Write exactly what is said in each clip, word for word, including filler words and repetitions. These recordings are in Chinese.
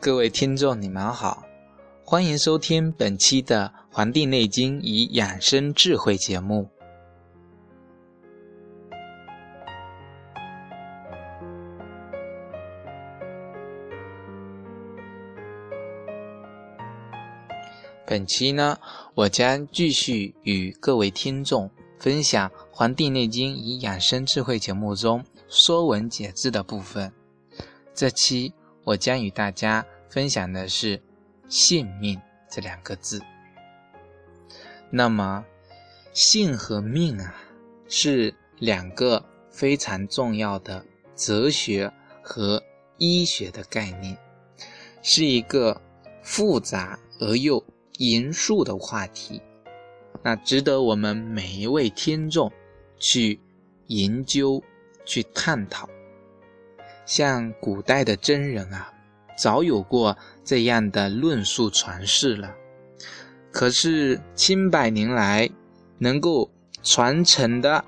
各位听众，你们好，欢迎收听本期的《黄帝内经与养生智慧》节目。本期呢，我将继续与各位听众分享《黄帝内经与养生智慧》节目中说文解字的部分。这期我将与大家分享的是性命这两个字。那么性和命啊，是两个非常重要的哲学和医学的概念，是一个复杂而又严肃的话题，那值得我们每一位听众去研究去探讨。像古代的真人啊，早有过这样的论述传世了，可是千百年来能够传承的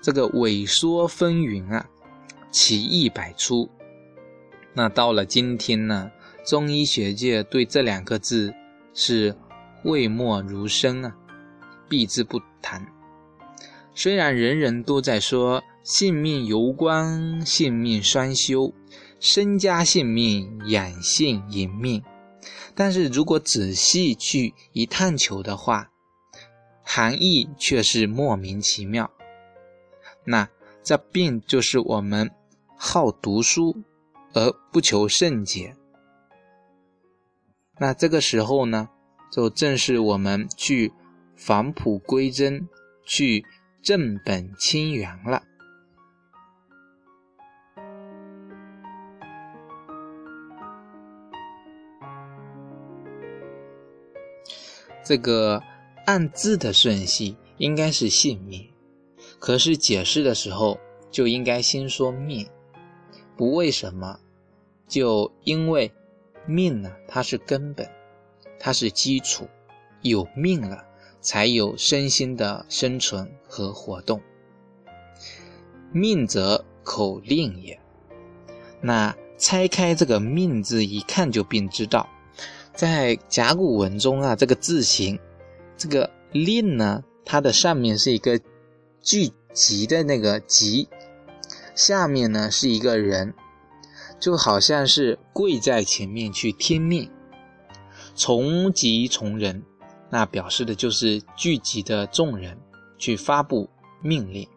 这个萎缩纷纭啊，奇异百出。那到了今天呢，中医学界对这两个字是讳莫如深啊，避之不谈。虽然人人都在说性命攸关，性命双修，身家性命，养性引命，但是如果仔细去一探求的话，含义却是莫名其妙。那这并就是我们好读书而不求甚解。那这个时候呢，就正是我们去返璞归真，去正本清源了。这个按字的顺序应该是性命，可是解释的时候就应该先说命。不为什么，就因为命呢，它是根本，它是基础，有命了才有身心的生存和活动。命则口令也。那拆开这个命字一看就便知道，在甲骨文中啊，这个字形，这个令呢，它的上面是一个聚集的那个集，下面呢是一个人，就好像是跪在前面去听命。从集从人，那表示的就是聚集的众人去发布命令。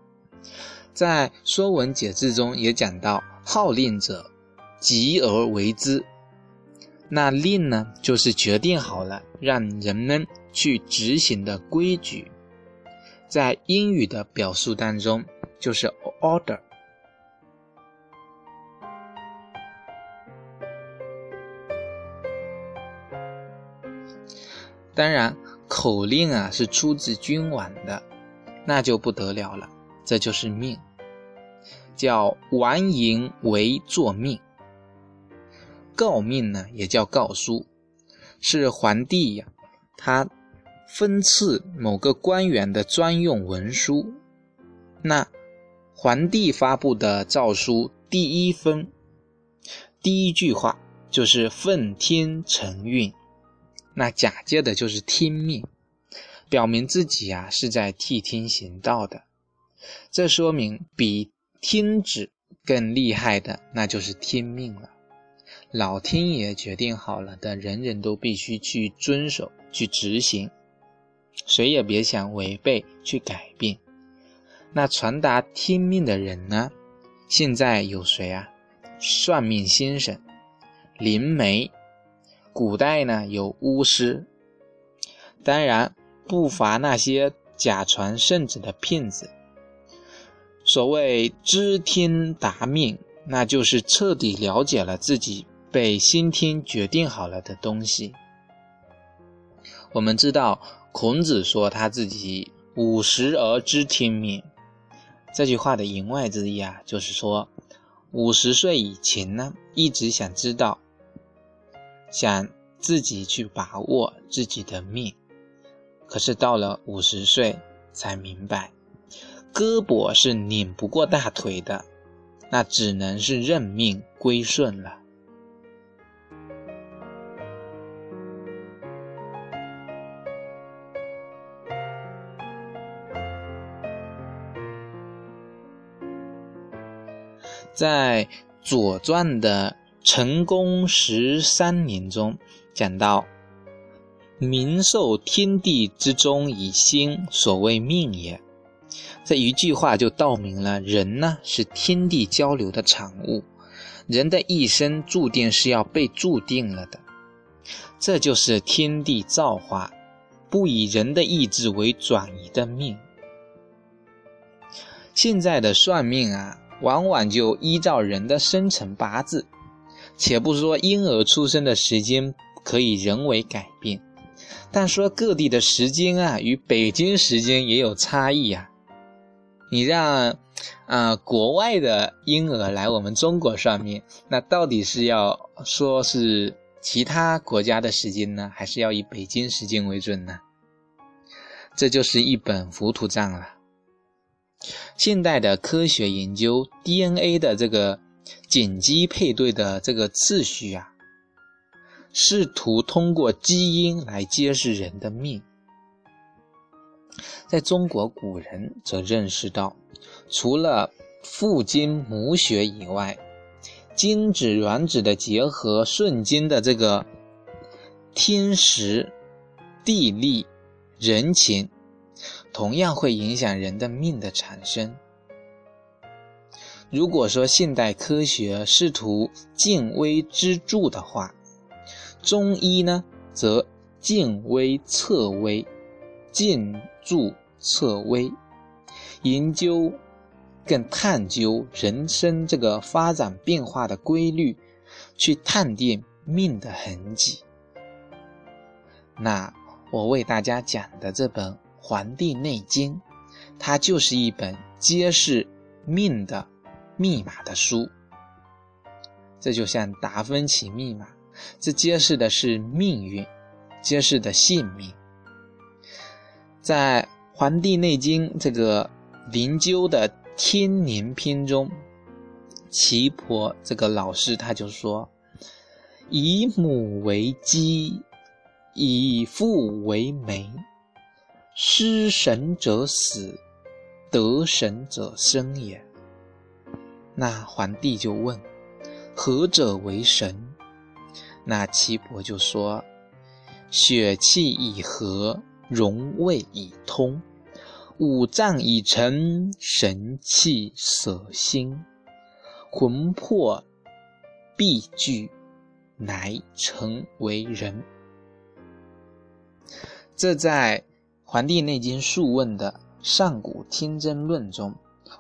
在《说文解字》中也讲到，号令者，集而为之。那令呢，就是决定好了让人们去执行的规矩。在英语的表述当中就是 order。 当然口令啊是出自君王的，那就不得了了，这就是命，叫王淫为作命。诰命呢也叫诰书，是皇帝呀、啊、他分赐某个官员的专用文书。那皇帝发布的诏书第一封第一句话就是奉天承运，那假借的就是听命，表明自己啊是在替天行道的。这说明比天旨更厉害的那就是听命了，老天爷决定好了的，人人都必须去遵守去执行，谁也别想违背去改变。那传达听命的人呢，现在有谁啊？算命先生、灵媒，古代呢有巫师，当然不乏那些假传圣旨的骗子。所谓知天达命，那就是彻底了解了自己被先天决定好了的东西。我们知道孔子说他自己五十而知天命，这句话的言外之意啊，就是说五十岁以前呢，一直想知道，想自己去把握自己的命，可是到了五十岁才明白，胳膊是拧不过大腿的，那只能是认命归顺了。在《左传》的成功十三年中讲到，民受天地之中以心，所谓命也。这一句话就道明了人呢是天地交流的产物，人的一生注定是要被注定了的，这就是天地造化，不以人的意志为转移的命。现在的算命啊，往往就依照人的生辰八字，且不说婴儿出生的时间可以人为改变，但说各地的时间啊，与北京时间也有差异啊。你让呃国外的婴儿来我们中国算命，那到底是要说是其他国家的时间呢，还是要以北京时间为准呢？这就是一本糊涂账了。现代的科学研究 D N A 的这个碱基配对的这个次序啊，试图通过基因来揭示人的命。在中国古人则认识到，除了父精母血以外，精子卵子的结合，瞬间的这个天时地利人情，同样会影响人的命的产生。如果说现代科学试图敬微知著的话，中医呢则敬微测微，敬著测微，研究更探究人生这个发展变化的规律，去探定命的痕迹。那我为大家讲的这本《黄帝内经》，它就是一本揭示命的密码的书。这就像达芬奇密码，这揭示的是命运，揭示的性命。在《黄帝内经》这个灵鹫的天年篇中，岐伯这个老师他就说，以母为基，以父为媒，失神者死，得神者生也。那皇帝就问，何者为神？那岐伯就说，血气以和，荣卫以通，五脏以成，神气舍心，魂魄必聚，乃成为人。这在《黄帝内经述问》的上古天真论中，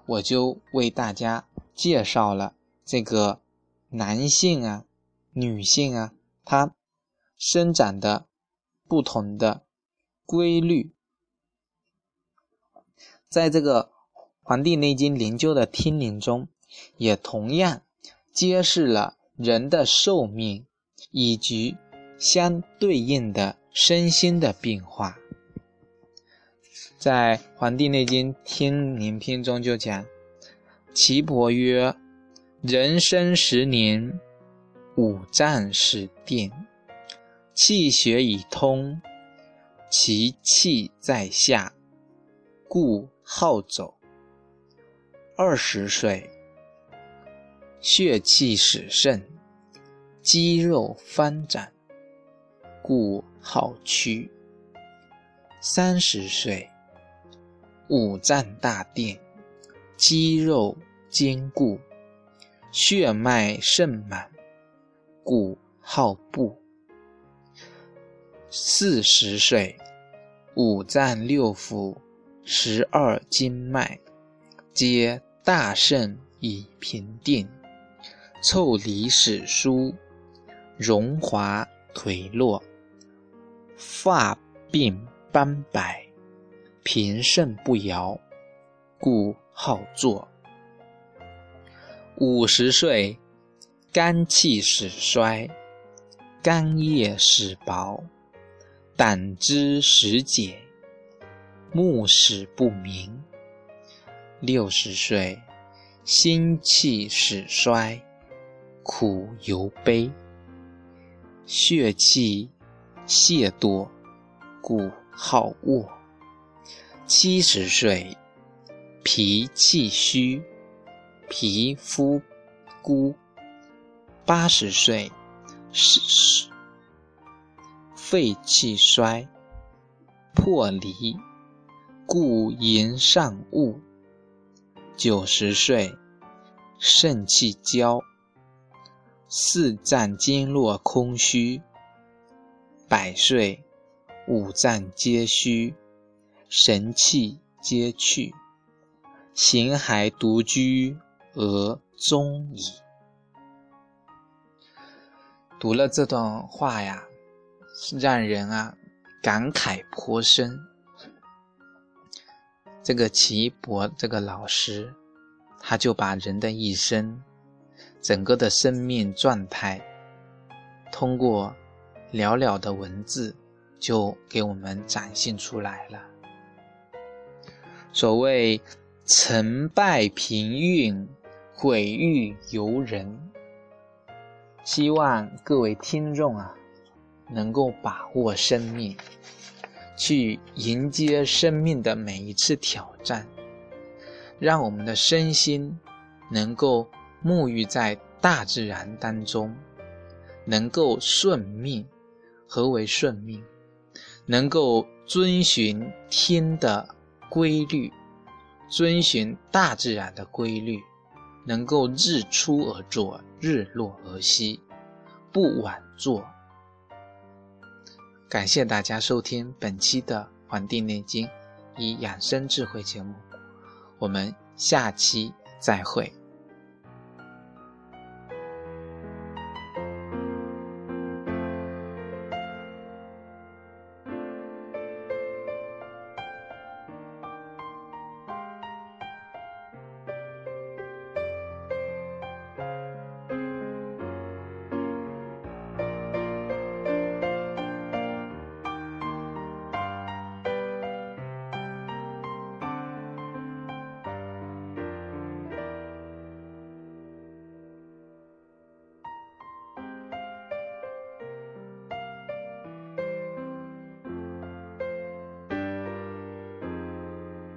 我就为大家介绍了这个男性啊女性啊它生长的不同的规律。在这个《黄帝内经》灵鹫的天年中，也同样揭示了人的寿命以及相对应的身心的变化。在《黄帝内经天年篇》中就讲，岐伯曰，人生十年，五脏始定，气血已通，其气在下，故好走。二十岁，血气始盛，肌肉翻展，故好屈。三十岁，五脏大定，肌肉坚固，血脉盛满，故好步。四十岁，五脏六腑，十二经脉，皆大盛以平定，腠理始舒，荣华颓落，发鬓斑白，平盛不摇，故好坐。五十岁，肝气始衰，肝叶始薄，胆汁始解，目始不明。六十岁，心气始衰，苦尤悲，血气懈惰，故好卧。七十岁，脾气虚，皮肤枯。八十岁，肺气衰，魄离，故淫上恶。九十岁，肾气骄，四脏经络空虚。百岁，五脏皆虚，神气皆去，形骸独居而终矣。读了这段话呀，让人啊感慨颇深。这个岐伯这个老师，他就把人的一生整个的生命状态，通过寥寥的文字就给我们展现出来了。所谓成败凭运，毁誉由人。希望各位听众啊，能够把握生命，去迎接生命的每一次挑战，让我们的身心能够沐浴在大自然当中，能够顺命。何为顺命？能够遵循天的规律，遵循大自然的规律，能够日出而作，日落而息，不晚坐。感谢大家收听本期的《黄帝内经与养生智慧》节目，我们下期再会。